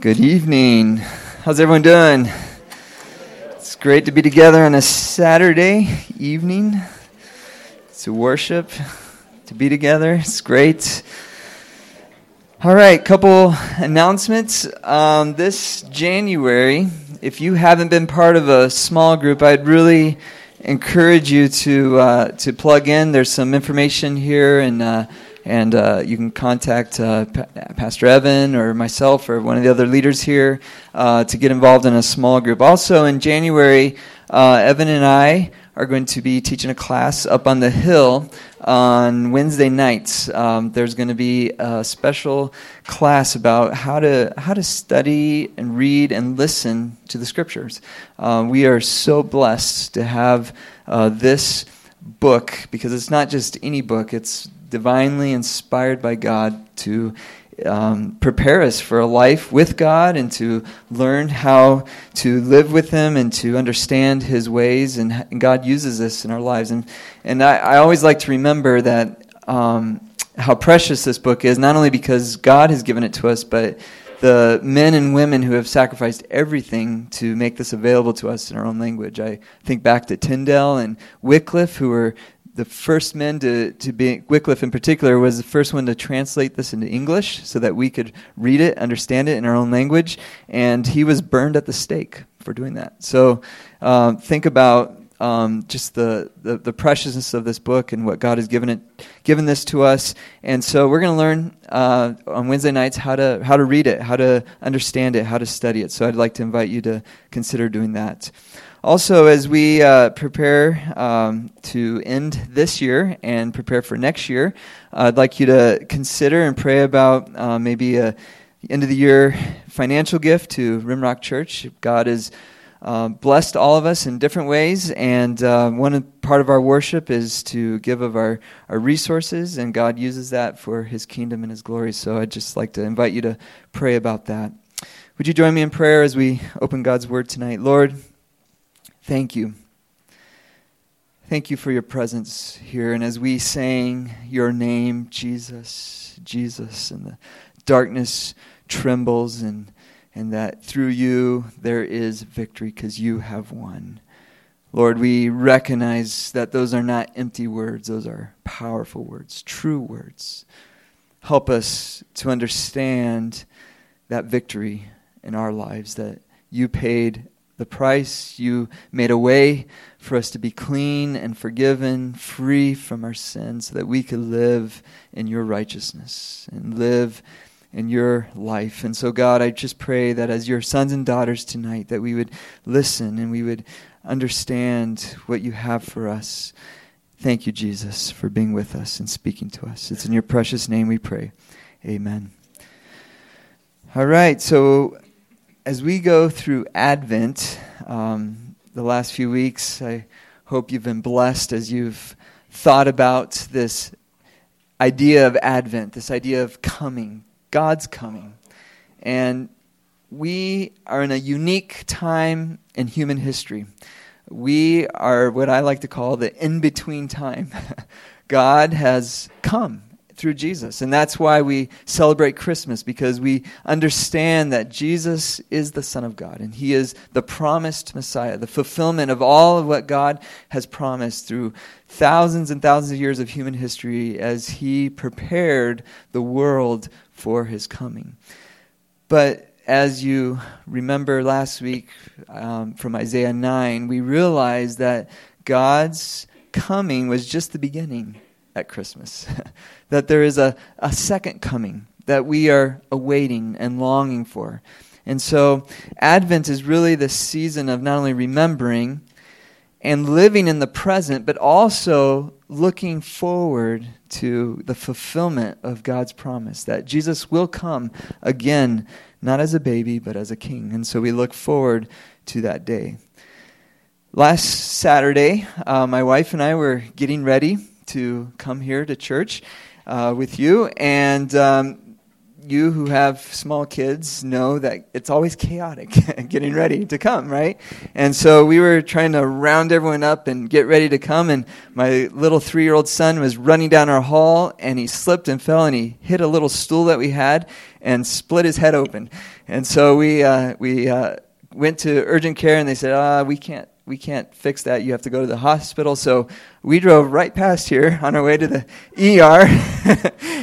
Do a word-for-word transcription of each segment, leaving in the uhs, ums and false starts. Good evening. How's everyone doing? It's great to be together on a Saturday evening to worship, to be together. It's great. All right, couple announcements. Um, this January, if you haven't been part of a small group, I'd really encourage you to uh, to plug in. There's some information here and. Uh, And uh, you can contact uh, P- Pastor Evan or myself or one of the other leaders here uh, to get involved in a small group. Also, in January, uh, Evan and I are going to be teaching a class up on the hill on Wednesday nights. Um, there's going to be a special class about how to how to study and read and listen to the Scriptures. Uh, we are so blessed to have uh, this book, because it's not just any book. It's divinely inspired by God to um, prepare us for a life with God and to learn how to live with Him and to understand His ways. And, and God uses this in our lives. And and I, I always like to remember that um, how precious this book is, not only because God has given it to us, but the men and women who have sacrificed everything to make this available to us in our own language. I think back to Tyndale and Wycliffe, who were the first men to, to be, Wycliffe in particular, was the first one to translate this into English so that we could read it, understand it in our own language, and he was burned at the stake for doing that. So um, think about um, just the, the, the preciousness of this book and what God has given it, given this to us. And so we're going to learn uh, on Wednesday nights how to how to read it, how to understand it, how to study it. So I'd like to invite you to consider doing that. Also, as we uh, prepare um, to end this year and prepare for next year, uh, I'd like you to consider and pray about uh, maybe a end-of-the-year financial gift to Rimrock Church. God has uh, blessed all of us in different ways, and uh, one part of our worship is to give of our, our resources, and God uses that for His kingdom and His glory. So I'd just like to invite you to pray about that. Would you join me in prayer as we open God's Word tonight? Lord, thank you. Thank you for your presence here. And as we sang your name, Jesus, Jesus, and the darkness trembles, and, and that through you there is victory because you have won. Lord, we recognize that those are not empty words. Those are powerful words, true words. Help us to understand that victory in our lives, that you paid the price. You made a way for us to be clean and forgiven, free from our sins, so that we could live in your righteousness and live in your life. And so, God, I just pray that as your sons and daughters tonight, that we would listen and we would understand what you have for us. Thank you, Jesus, for being with us and speaking to us. It's in your precious name we pray. Amen. All right, so as we go through Advent, um, the last few weeks, I hope you've been blessed as you've thought about this idea of Advent, this idea of coming, God's coming. And we are in a unique time in human history. We are what I like to call the in-between time. God has come through Jesus. And that's why we celebrate Christmas, because we understand that Jesus is the Son of God, and He is the promised Messiah, the fulfillment of all of what God has promised through thousands and thousands of years of human history as He prepared the world for His coming. But as you remember last week um, from Isaiah nine, we realized that God's coming was just the beginning at Christmas, that there is a, a second coming that we are awaiting and longing for. And so Advent is really the season of not only remembering and living in the present, but also looking forward to the fulfillment of God's promise, that Jesus will come again, not as a baby, but as a king. And so we look forward to that day. Last Saturday, uh, my wife and I were getting ready to come here to church uh, with you, and um, you who have small kids know that it's always chaotic getting ready to come, right? And so we were trying to round everyone up and get ready to come, and my little three-year-old son was running down our hall, and he slipped and fell, and he hit a little stool that we had and split his head open. And so we uh, we uh, went to urgent care, and they said, ah, we can't. We can't fix that. You have to go to the hospital. So we drove right past here on our way to the E R.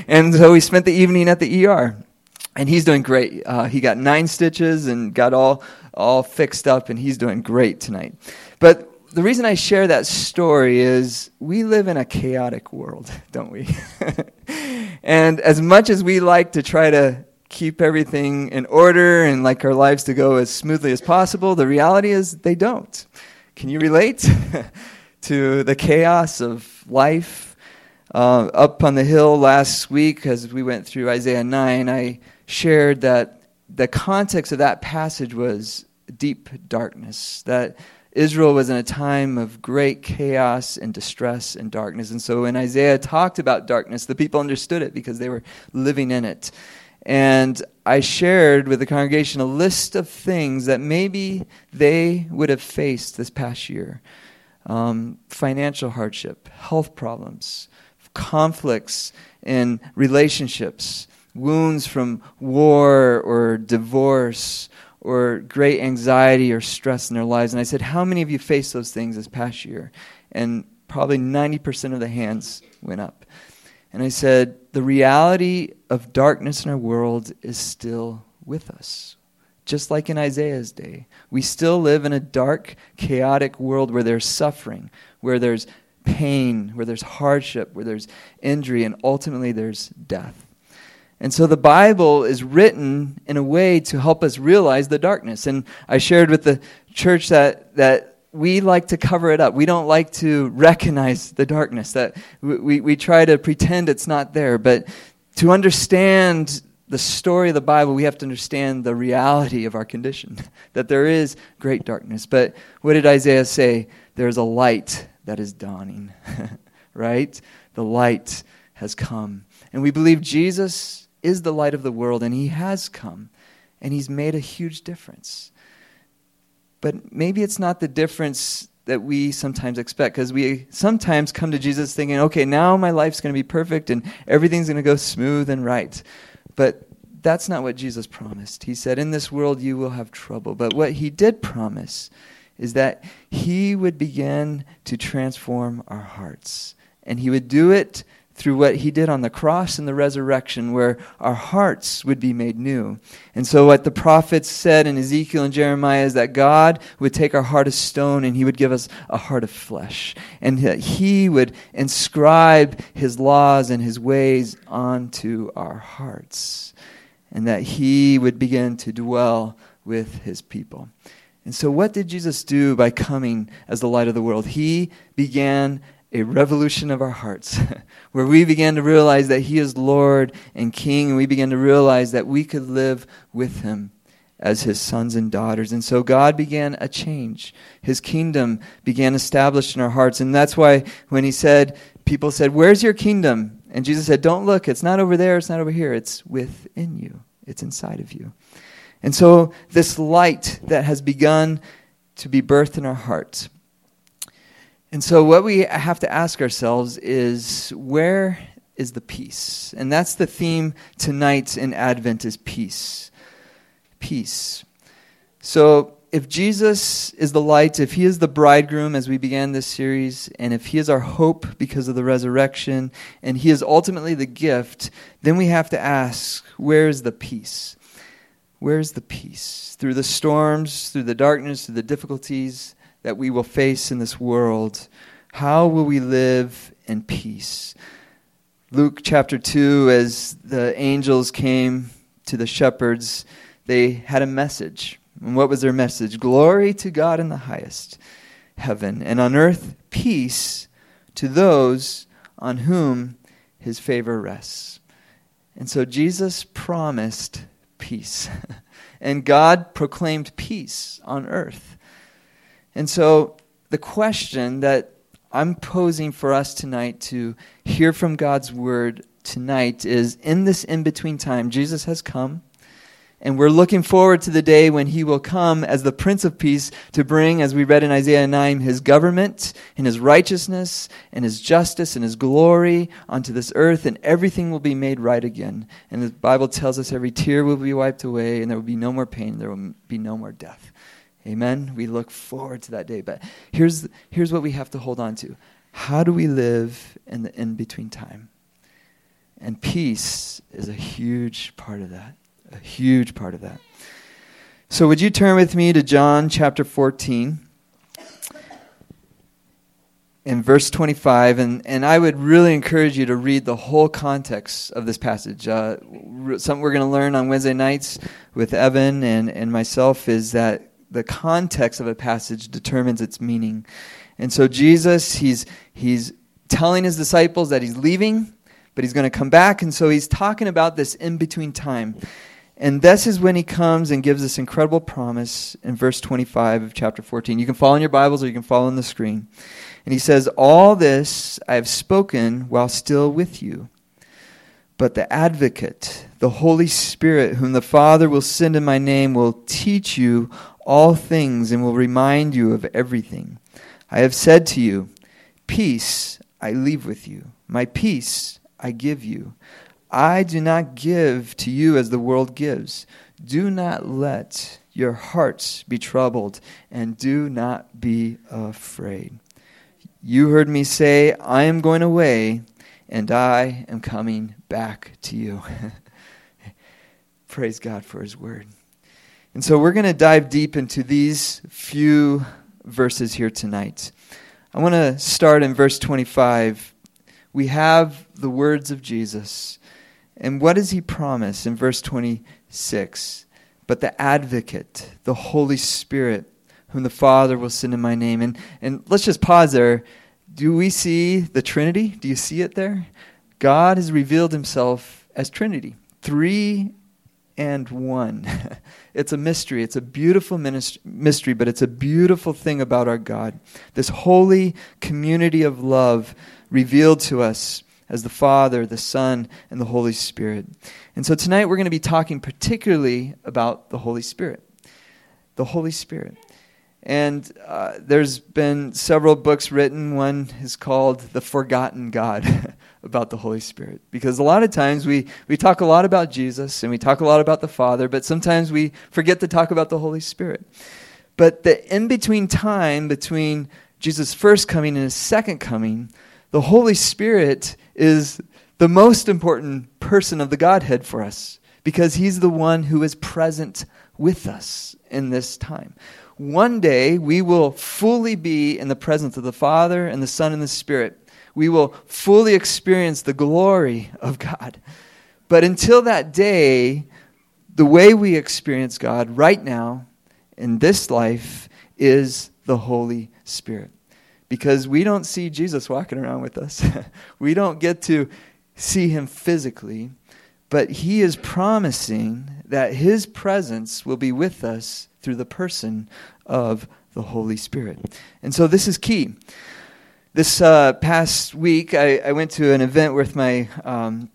And so we spent the evening at the E R. And he's doing great. Uh, he got nine stitches and got all, all fixed up, and he's doing great tonight. But the reason I share that story is we live in a chaotic world, don't we? And as much as we like to try to keep everything in order and like our lives to go as smoothly as possible, the reality is they don't. Can you relate to the chaos of life? Uh, up on the hill last week, as we went through Isaiah nine, I shared that the context of that passage was deep darkness, that Israel was in a time of great chaos and distress and darkness. And so when Isaiah talked about darkness, the people understood it because they were living in it. And I shared with the congregation a list of things that maybe they would have faced this past year. Um, financial hardship, health problems, conflicts in relationships, wounds from war or divorce, or great anxiety or stress in their lives. And I said, how many of you faced those things this past year? And probably ninety percent of the hands went up. And I said, the reality of darkness in our world is still with us. Just like in Isaiah's day, we still live in a dark, chaotic world where there's suffering, where there's pain, where there's hardship, where there's injury, and ultimately there's death. And so the Bible is written in a way to help us realize the darkness. And I shared with the church that that we like to cover it up. We don't like to recognize the darkness, that we, we, we try to pretend it's not there. But to understand the story of the Bible, we have to understand the reality of our condition, that there is great darkness. But what did Isaiah say? There's a light that is dawning, right? The light has come. And we believe Jesus is the light of the world, and he has come, and he's made a huge difference. But maybe it's not the difference that we sometimes expect, because we sometimes come to Jesus thinking, okay, now my life's going to be perfect and everything's going to go smooth and right. But that's not what Jesus promised. He said, in this world you will have trouble. But what he did promise is that he would begin to transform our hearts. And he would do it through what he did on the cross and the resurrection, where our hearts would be made new. And so what the prophets said in Ezekiel and Jeremiah is that God would take our heart of stone and he would give us a heart of flesh, and that he would inscribe his laws and his ways onto our hearts, and that he would begin to dwell with his people. And so what did Jesus do by coming as the light of the world? He began a revolution of our hearts, where we began to realize that he is Lord and King, and we began to realize that we could live with him as his sons and daughters. And so God began a change. His kingdom began established in our hearts. And that's why when he said, people said, where's your kingdom? And Jesus said, don't look. It's not over there. It's not over here. It's within you. It's inside of you. And so this light that has begun to be birthed in our hearts. And so what we have to ask ourselves is, where is the peace? And that's the theme tonight in Advent, is peace. Peace. So if Jesus is the light, if he is the bridegroom as we began this series, and if he is our hope because of the resurrection, and he is ultimately the gift, then we have to ask, where is the peace? Where is the peace? Through the storms, through the darkness, through the difficulties that we will face in this world, how will we live in peace? Luke chapter two, as the angels came to the shepherds, they had a message. And what was their message? Glory to God in the highest heaven, and on earth peace to those on whom his favor rests. And so Jesus promised peace, and God proclaimed peace on earth. And so the question that I'm posing for us tonight to hear from God's word tonight is, in this in-between time, Jesus has come, and we're looking forward to the day when he will come as the Prince of Peace to bring, as we read in Isaiah nine, his government and his righteousness and his justice and his glory onto this earth, and everything will be made right again. And the Bible tells us every tear will be wiped away, and there will be no more pain, there will be no more death. Amen? We look forward to that day. But here's here's what we have to hold on to. How do we live in the in-between time? And peace is a huge part of that. A huge part of that. So would you turn with me to John chapter fourteen in verse twenty-five, and, and I would really encourage you to read the whole context of this passage. Uh, something we're going to learn on Wednesday nights with Evan and, and myself is that the context of a passage determines its meaning. And so Jesus, he's he's telling his disciples that he's leaving, but he's going to come back, and so he's talking about this in-between time. And this is when he comes and gives this incredible promise in verse twenty-five of chapter fourteen. You can follow in your Bibles or you can follow on the screen. And he says, "All this I have spoken while still with you. But the Advocate, the Holy Spirit, whom the Father will send in my name, will teach you all things and will remind you of everything. I have said to you, peace I leave with you. My peace I give you. I do not give to you as the world gives. Do not let your hearts be troubled, and do not be afraid. You heard me say, I am going away, and I am coming back to you." Praise God for his word. And so we're going to dive deep into these few verses here tonight. I want to start in verse twenty-five. We have the words of Jesus. And what does he promise in verse twenty-six? "But the Advocate, the Holy Spirit, whom the Father will send in my name." And, and let's just pause there. Do we see the Trinity? Do you see it there? God has revealed himself as Trinity. Three and one. It's a mystery. It's a beautiful mystery, but it's a beautiful thing about our God. This holy community of love revealed to us as the Father, the Son, and the Holy Spirit. And so tonight we're going to be talking particularly about the Holy Spirit. The Holy Spirit. And uh, there's been several books written. One is called The Forgotten God, about the Holy Spirit. Because a lot of times we, we talk a lot about Jesus and we talk a lot about the Father, but sometimes we forget to talk about the Holy Spirit. But the in-between time between Jesus' first coming and his second coming, the Holy Spirit is the most important person of the Godhead for us, because he's the one who is present with us in this time. One day, we will fully be in the presence of the Father and the Son and the Spirit. We will fully experience the glory of God. But until that day, the way we experience God right now in this life is the Holy Spirit. Because we don't see Jesus walking around with us. We don't get to see him physically. But he is promising that his presence will be with us through the person of the Holy Spirit. And so this is key. This uh, past week, I, I went to an event with my um,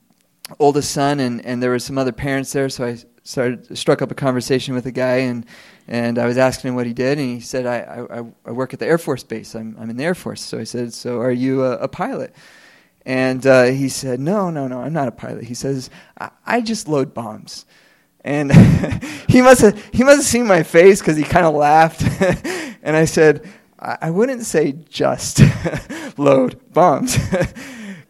oldest son, and, and there were some other parents there, so I started struck up a conversation with a guy, and and I was asking him what he did, and he said, I, I, I work at the Air Force Base. I'm, I'm in the Air Force. So I said, so are you a, a pilot? And uh, he said, no, no, no, I'm not a pilot. He says, I, I just load bombs. And he must have he must have seen my face, because he kind of laughed. And I said, I wouldn't say just load bombs,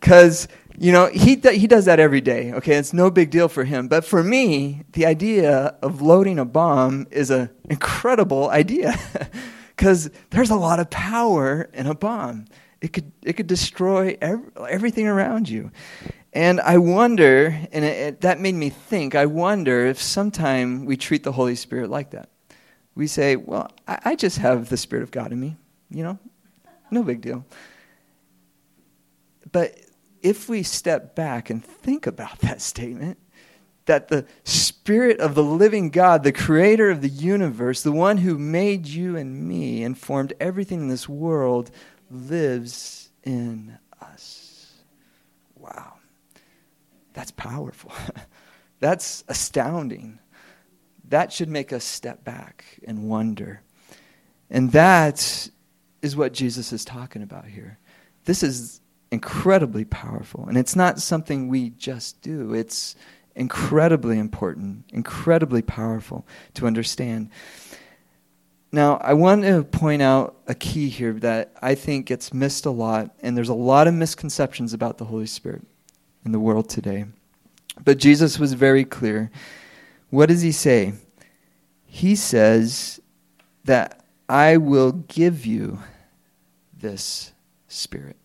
because, you know, he do, he does that every day, okay? It's no big deal for him. But for me, the idea of loading a bomb is an incredible idea, because there's a lot of power in a bomb. It could it could destroy ev- everything around you. And I wonder, and it, it, that made me think, I wonder if sometime we treat the Holy Spirit like that. We say, well, I, I just have the Spirit of God in me, you know, no big deal. But if we step back and think about that statement, that the Spirit of the living God, the creator of the universe, the one who made you and me and formed everything in this world, lives in us. Wow. That's powerful. That's astounding. That should make us step back and wonder. And that is what Jesus is talking about here. This is incredibly powerful. And it's not something we just do. It's incredibly important, incredibly powerful to understand. Now, I want to point out a key here that I think gets missed a lot, and there's a lot of misconceptions about the Holy Spirit in the world today. But Jesus was very clear. What does he say? He says that I will give you this Spirit.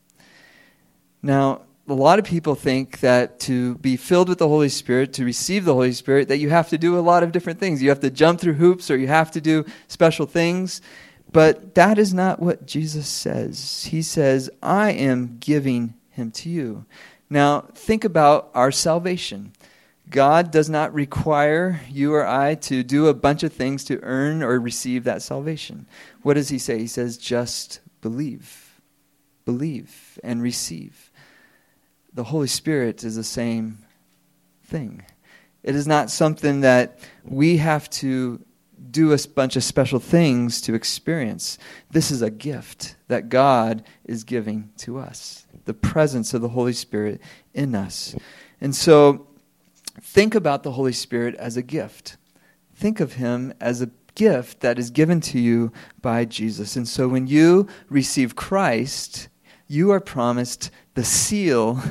Now, a lot of people think that to be filled with the Holy Spirit, to receive the Holy Spirit, that you have to do a lot of different things. You have to jump through hoops or you have to do special things. But that is not what Jesus says. He says, I am giving him to you. Now, think about our salvation. God does not require you or I to do a bunch of things to earn or receive that salvation. What does he say? He says, just believe. Believe and receive. The Holy Spirit is the same thing. It is not something that we have to do a bunch of special things to experience. This is a gift that God is giving to us, the presence of the Holy Spirit in us. And so think about the Holy Spirit as a gift. Think of him as a gift that is given to you by Jesus. And so when you receive Christ, you are promised the seal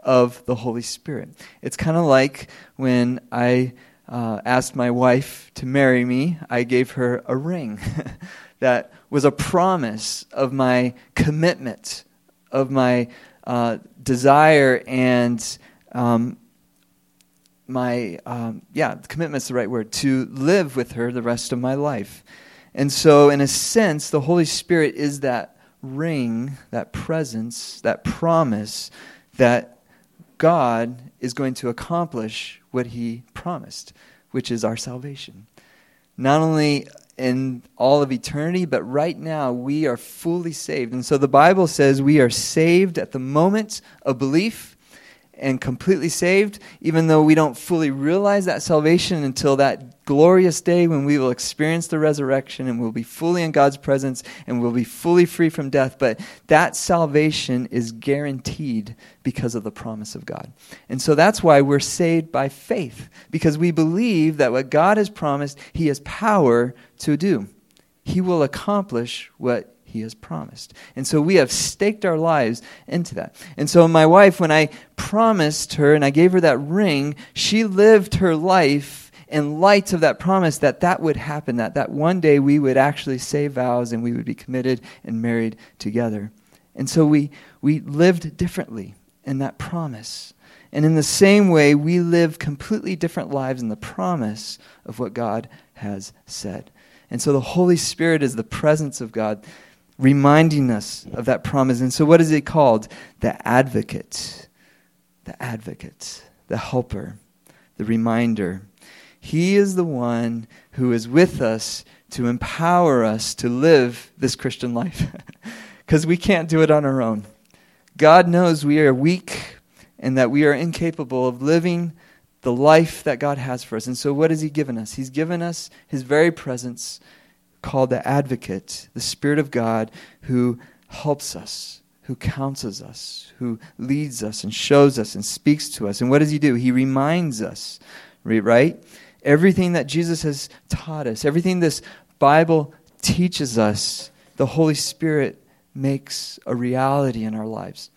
of the Holy Spirit. It's kind of like when I uh, asked my wife to marry me, I gave her a ring that was a promise of my commitment, of my uh, desire and um, my, um, yeah, commitment's the right word, to live with her the rest of my life. And so in a sense, the Holy Spirit is that ring, that presence, that promise that God is going to accomplish what he promised, which is our salvation. Not only in all of eternity, but right now we are fully saved. And so the Bible says we are saved at the moment of belief and completely saved, even though we don't fully realize that salvation until that glorious day when we will experience the resurrection and we'll be fully in God's presence and we'll be fully free from death. But that salvation is guaranteed because of the promise of God. And so that's why we're saved by faith, because we believe that what God has promised, he has power to do. He will accomplish what he has promised. And so we have staked our lives into that. And so my wife, when I promised her and I gave her that ring, she lived her life in light of that promise that that would happen, that that one day we would actually say vows and we would be committed and married together. And so we we lived differently in that promise. And in the same way, we live completely different lives in the promise of what God has said. And so the Holy Spirit is the presence of God, reminding us of that promise. And so what is it called? The advocate, the advocate, the helper, the reminder. He is the one who is with us to empower us to live this Christian life, because we can't do it on our own. God knows we are weak and that we are incapable of living the life that God has for us. And so what has he given us? He's given us his very presence, called the advocate, the Spirit of God, who helps us, who counsels us, who leads us and shows us and speaks to us. And what does he do? He reminds us, right? Everything that Jesus has taught us, everything this Bible teaches us, the Holy Spirit makes a reality in our lives.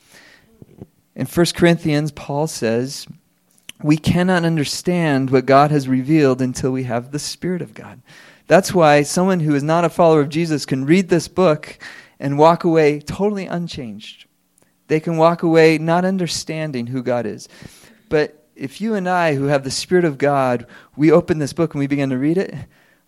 In First Corinthians, Paul says, we cannot understand what God has revealed until we have the Spirit of God. That's why someone who is not a follower of Jesus can read this book and walk away totally unchanged. They can walk away not understanding who God is. But if you and I, who have the Spirit of God, we open this book and we begin to read it,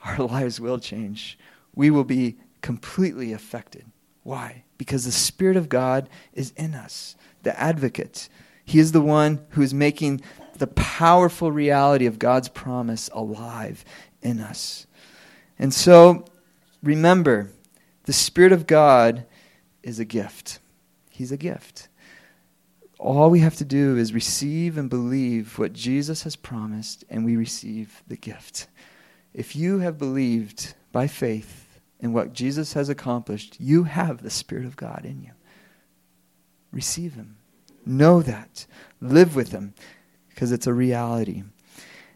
our lives will change. We will be completely affected. Why? Because the Spirit of God is in us, the advocate. He is the one who is making the powerful reality of God's promise alive in us. And so, remember, the Spirit of God is a gift. He's a gift. all we have to do is receive and believe what Jesus has promised, and we receive the gift. If you have believed by faith in what Jesus has accomplished, you have the Spirit of God in you. Receive him. Know that. Live with him, because it's a reality.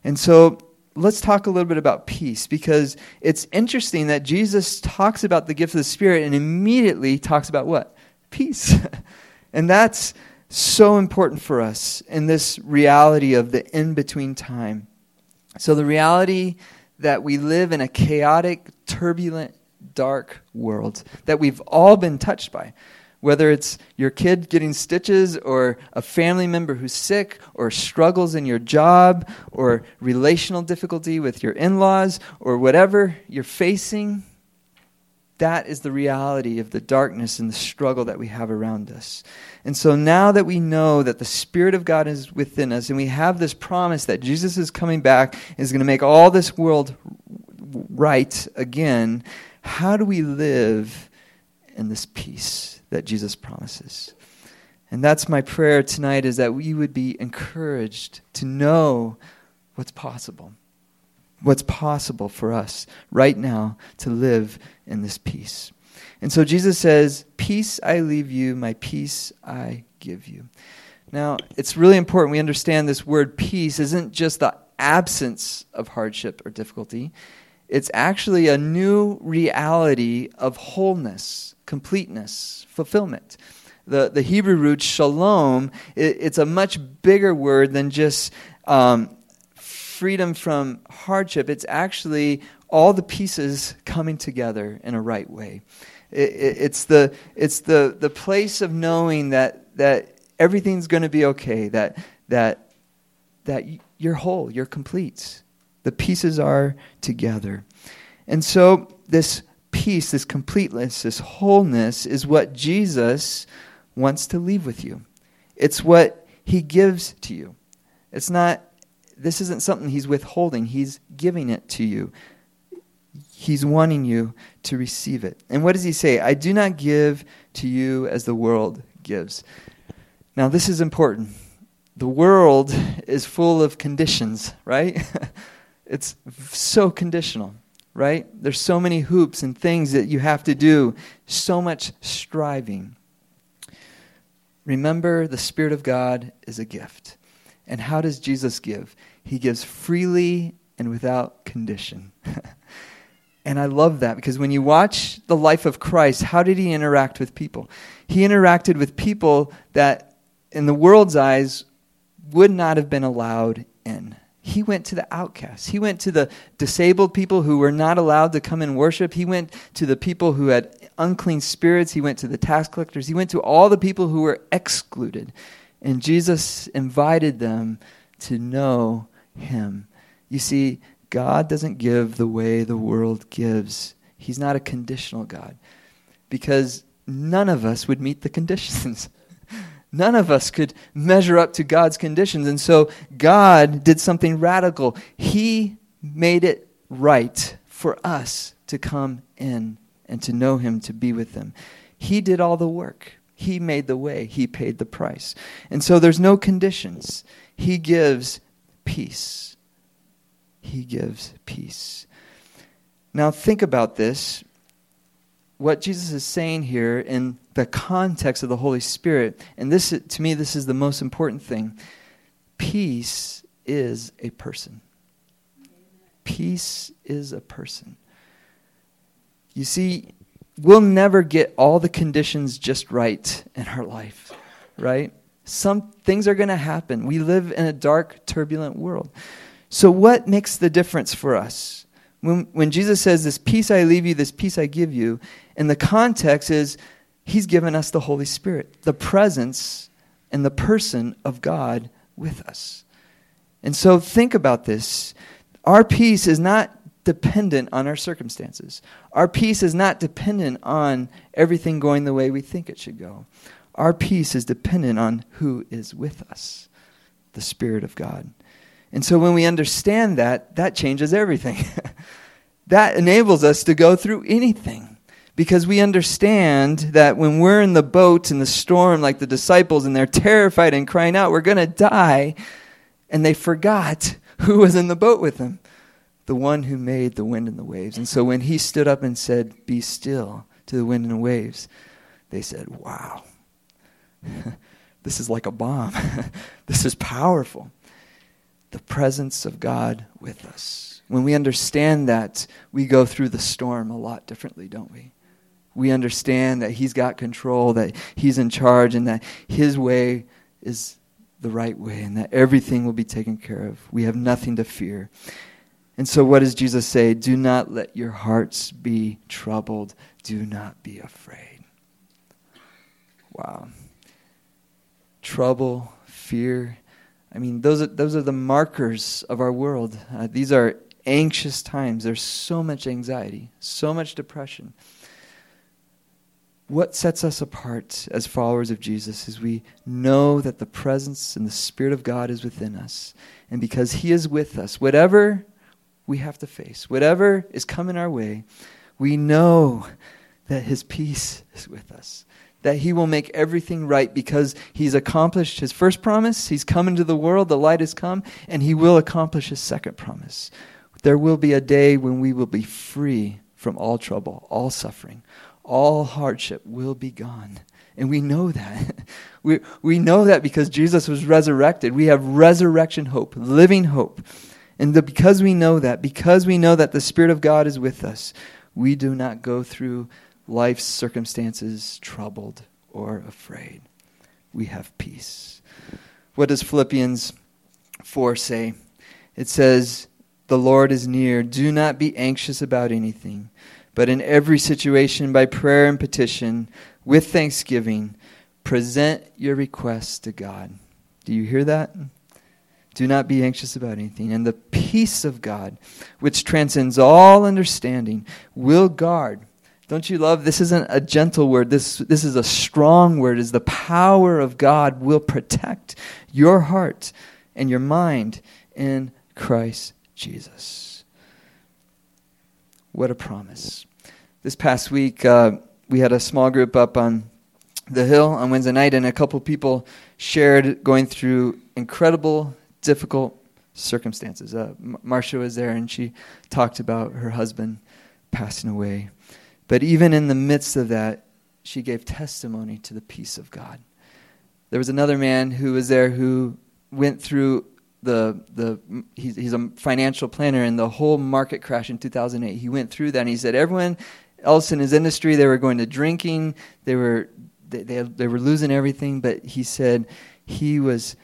And so let's talk a little bit about peace, because it's interesting that Jesus talks about the gift of the Spirit and immediately talks about what? Peace. And that's so important for us in this reality of the in-between time. So the reality that we live in a chaotic, turbulent, dark world that we've all been touched by. Whether it's your kid getting stitches or a family member who's sick or struggles in your job or relational difficulty with your in-laws or whatever you're facing, that is the reality of the darkness and the struggle that we have around us. And so now that we know that the Spirit of God is within us and we have this promise that Jesus is coming back and is going to make all this world right again, how do we live in this peace that Jesus promises? And that's my prayer tonight, is that we would be encouraged to know what's possible. What's possible for us right now to live in this peace. And so Jesus says, "Peace I leave you, my peace I give you." Now, it's really important we understand this word peace isn't just the absence of hardship or difficulty. It's actually a new reality of wholeness, completeness, fulfillment. The the Hebrew root shalom, it, it's a much bigger word than just um, freedom from hardship. It's actually all the pieces coming together in a right way. It, it, it's the it's the the place of knowing that that everything's going to be okay. That that that you're whole. You're complete. The pieces are together. And so this peace, this completeness, this wholeness is what Jesus wants to leave with you. It's what he gives to you. It's not, this isn't something he's withholding. He's giving it to you. He's wanting you to receive it. And what does he say? "I do not give to you as the world gives." Now, this is important. The world is full of conditions, right? It's so conditional, right? There's so many hoops and things that you have to do, so much striving. Remember, the Spirit of God is a gift. And how does Jesus give? He gives freely and without condition. And I love that, because when you watch the life of Christ, how did he interact with people? He interacted with people that, in the world's eyes, would not have been allowed in. He went to the outcasts. He went to the disabled people who were not allowed to come and worship. He went to the people who had unclean spirits. He went to the tax collectors. He went to all the people who were excluded. And Jesus invited them to know him. You see, God doesn't give the way the world gives. He's not a conditional God, because none of us would meet the conditions. None of us could measure up to God's conditions. And so God did something radical. He made it right for us to come in and to know him, to be with him. He did all the work. He made the way. He paid the price. And so there's no conditions. He gives peace. He gives peace. Now think about this. What Jesus is saying here in the context of the Holy Spirit, and this, to me, this is the most important thing. Peace is a person. Peace is a person. You see, we'll never get all the conditions just right in our life, right? Some things are going to happen. We live in a dark, turbulent world. So what makes the difference for us? When, when Jesus says, "This peace I leave you, this peace I give you," and the context is he's given us the Holy Spirit, the presence and the person of God with us. And so think about this. Our peace is not dependent on our circumstances. Our peace is not dependent on everything going the way we think it should go. Our peace is dependent on who is with us, the Spirit of God. And so when we understand that, that changes everything. That enables us to go through anything, because we understand that when we're in the boat in the storm like the disciples and they're terrified and crying out, we're going to die, and they forgot who was in the boat with them, the one who made the wind and the waves. And so when he stood up and said, "Be still," to the wind and the waves, they said, "Wow, this is like a bomb. This is powerful." The presence of God with us. When we understand that, we go through the storm a lot differently, don't we? We understand that he's got control, that he's in charge, and that his way is the right way, and that everything will be taken care of. We have nothing to fear. And so what does Jesus say? Do not let your hearts be troubled. Do not be afraid. Wow. Trouble, fear. I mean, those are, those are the markers of our world. Uh, these are anxious times. There's so much anxiety, so much depression. What sets us apart as followers of Jesus is we know that the presence and the Spirit of God is within us. And because he is with us, whatever we have to face, whatever is coming our way, we know that his peace is with us, that he will make everything right because he's accomplished his first promise. He's come into the world, the light has come, and he will accomplish his second promise. There will be a day when we will be free from all trouble, all suffering, all hardship will be gone. And we know that. we, we know that because Jesus was resurrected. We have resurrection hope, living hope. And the, because we know that, because we know that the Spirit of God is with us, we do not go through life's circumstances troubled or afraid. We have peace. What does Philippians four say? It says, "The Lord is near. Do not be anxious about anything, but in every situation by prayer and petition, with thanksgiving, present your requests to God." Do you hear that? Do not be anxious about anything. And the peace of God, which transcends all understanding, will guard. Don't you love? This isn't a gentle word. This, this is a strong word. Is the power of God will protect your heart and your mind in Christ Jesus. What a promise. This past week, uh, we had a small group up on the hill on Wednesday night, and a couple people shared going through incredible difficult circumstances. Uh, Marcia was there, and she talked about her husband passing away. But even in the midst of that, she gave testimony to the peace of God. There was another man who was there who went through the, the he's, he's a financial planner, and the whole market crash in two thousand eight. He went through that, and he said everyone else in his industry, they were going to drinking, they were, they, they, they were losing everything, but he said he was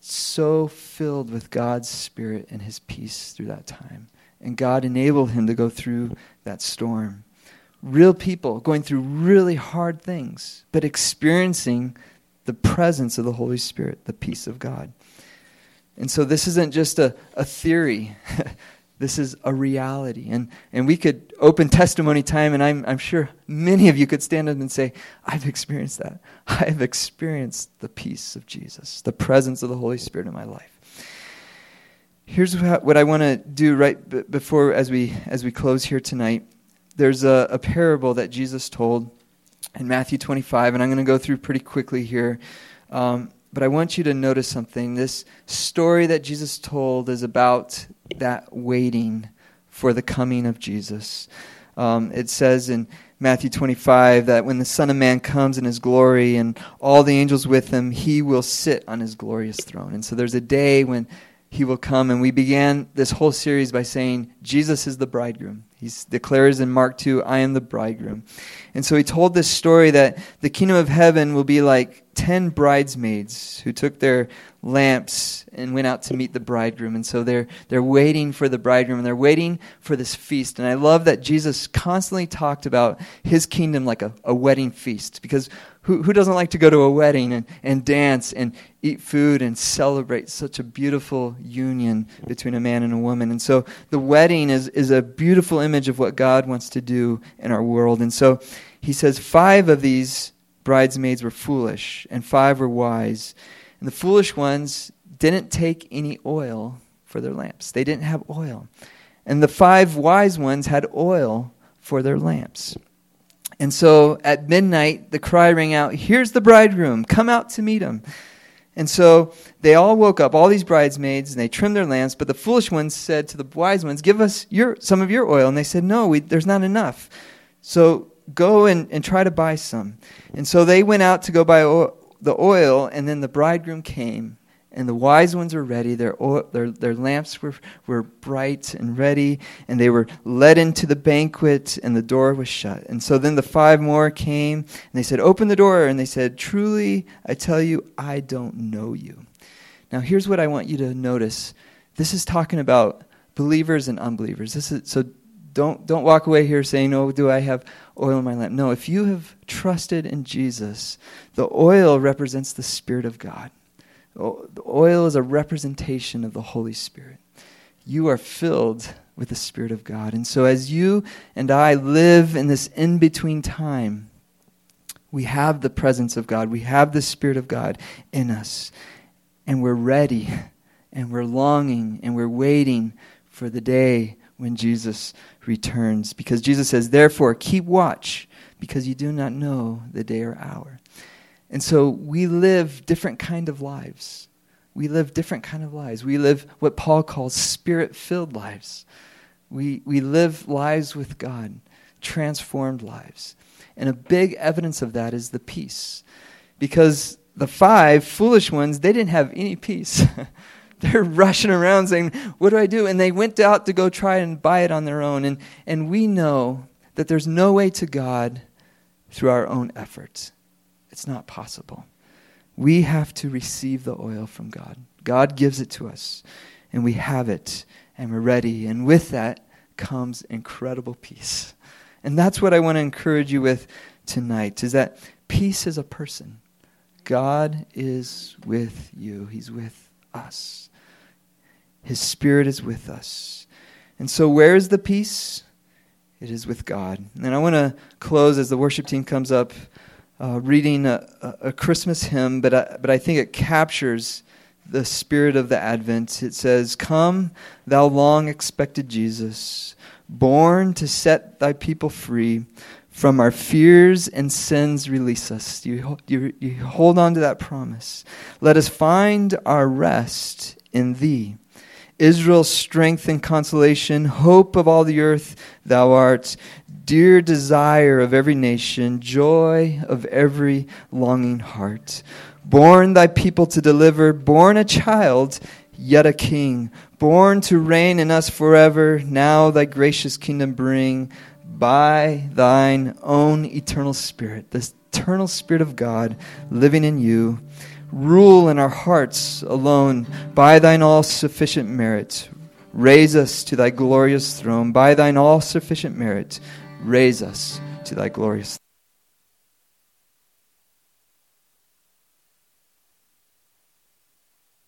so filled with God's Spirit and his peace through that time. And God enabled him to go through that storm. Real people going through really hard things, but experiencing the presence of the Holy Spirit, the peace of God. And so this isn't just a, a theory. This is a reality. And and we could open testimony time, and I'm I'm sure many of you could stand up and say, "I've experienced that. I've experienced the peace of Jesus, the presence of the Holy Spirit in my life." Here's what I want to do right b- before, as we as we close here tonight. There's a, a parable that Jesus told in Matthew twenty-five, and I'm going to go through pretty quickly here. Um, but I want you to notice something. This story that Jesus told is about that waiting for the coming of Jesus. Um, it says in Matthew twenty-five that when the Son of Man comes in his glory and all the angels with him, he will sit on his glorious throne. And so there's a day when he will come, and we began this whole series by saying Jesus is the bridegroom. He declares in Mark two, "I am the bridegroom." And so he told this story that the kingdom of heaven will be like ten bridesmaids who took their lamps and went out to meet the bridegroom. And so they're they're waiting for the bridegroom, and they're waiting for this feast. And I love that Jesus constantly talked about his kingdom like a, a wedding feast, because who who doesn't like to go to a wedding and, and dance and eat food and celebrate such a beautiful union between a man and a woman? And so the wedding is, is a beautiful image of what God wants to do in our world. And so he says five of these bridesmaids were foolish and five were wise. And the foolish ones didn't take any oil for their lamps. They didn't have oil. And the five wise ones had oil for their lamps. And so at midnight, the cry rang out, "Here's the bridegroom, come out to meet him." And so they all woke up, all these bridesmaids, and they trimmed their lamps. But the foolish ones said to the wise ones, "Give us your some of your oil." And they said, "No, we, there's not enough. So go and, and try to buy some." And so they went out to go buy oil, the oil, and then the bridegroom came. And the wise ones were ready. Their oil, their, their lamps were, were bright and ready. And they were led into the banquet, and the door was shut. And so then the five more came, and they said, "Open the door." And they said, "Truly, I tell you, I don't know you." Now, here's what I want you to notice. This is talking about believers and unbelievers. This is so don't don't walk away here saying, "Oh, do I have oil in my lamp?" No, if you have trusted in Jesus, the oil represents the Spirit of God. The oil is a representation of the Holy Spirit. You are filled with the Spirit of God. And so as you and I live in this in-between time, we have the presence of God. We have the Spirit of God in us. And we're ready, and we're longing, and we're waiting for the day when Jesus returns. Because Jesus says, "Therefore, keep watch, because you do not know the day or hour." And so we live different kind of lives. We live different kind of lives. We live what Paul calls spirit-filled lives. We we live lives with God, transformed lives. And a big evidence of that is the peace. Because the five foolish ones, they didn't have any peace. They're rushing around saying, "What do I do?" And they went out to go try and buy it on their own. And and we know that there's no way to God through our own efforts. It's not possible. We have to receive the oil from God. God gives it to us, and we have it, and we're ready. And with that comes incredible peace. And that's what I want to encourage you with tonight, is that peace is a person. God is with you. He's with us. His Spirit is with us. And so where is the peace? It is with God. And I want to close as the worship team comes up, Uh, reading a, a Christmas hymn, but I, but I think it captures the spirit of the Advent. It says, "Come, thou long-expected Jesus, born to set thy people free. From our fears and sins release us." You, you, you hold on to that promise. "Let us find our rest in thee. Israel's strength and consolation, hope of all the earth, thou art. Dear desire of every nation, joy of every longing heart. Born thy people to deliver, born a child, yet a king. Born to reign in us forever, now thy gracious kingdom bring. By thine own eternal Spirit," this eternal Spirit of God living in you, "rule in our hearts alone, by thine all-sufficient merit. Raise us to thy glorious throne, by thine all-sufficient merit. Raise us to thy glorious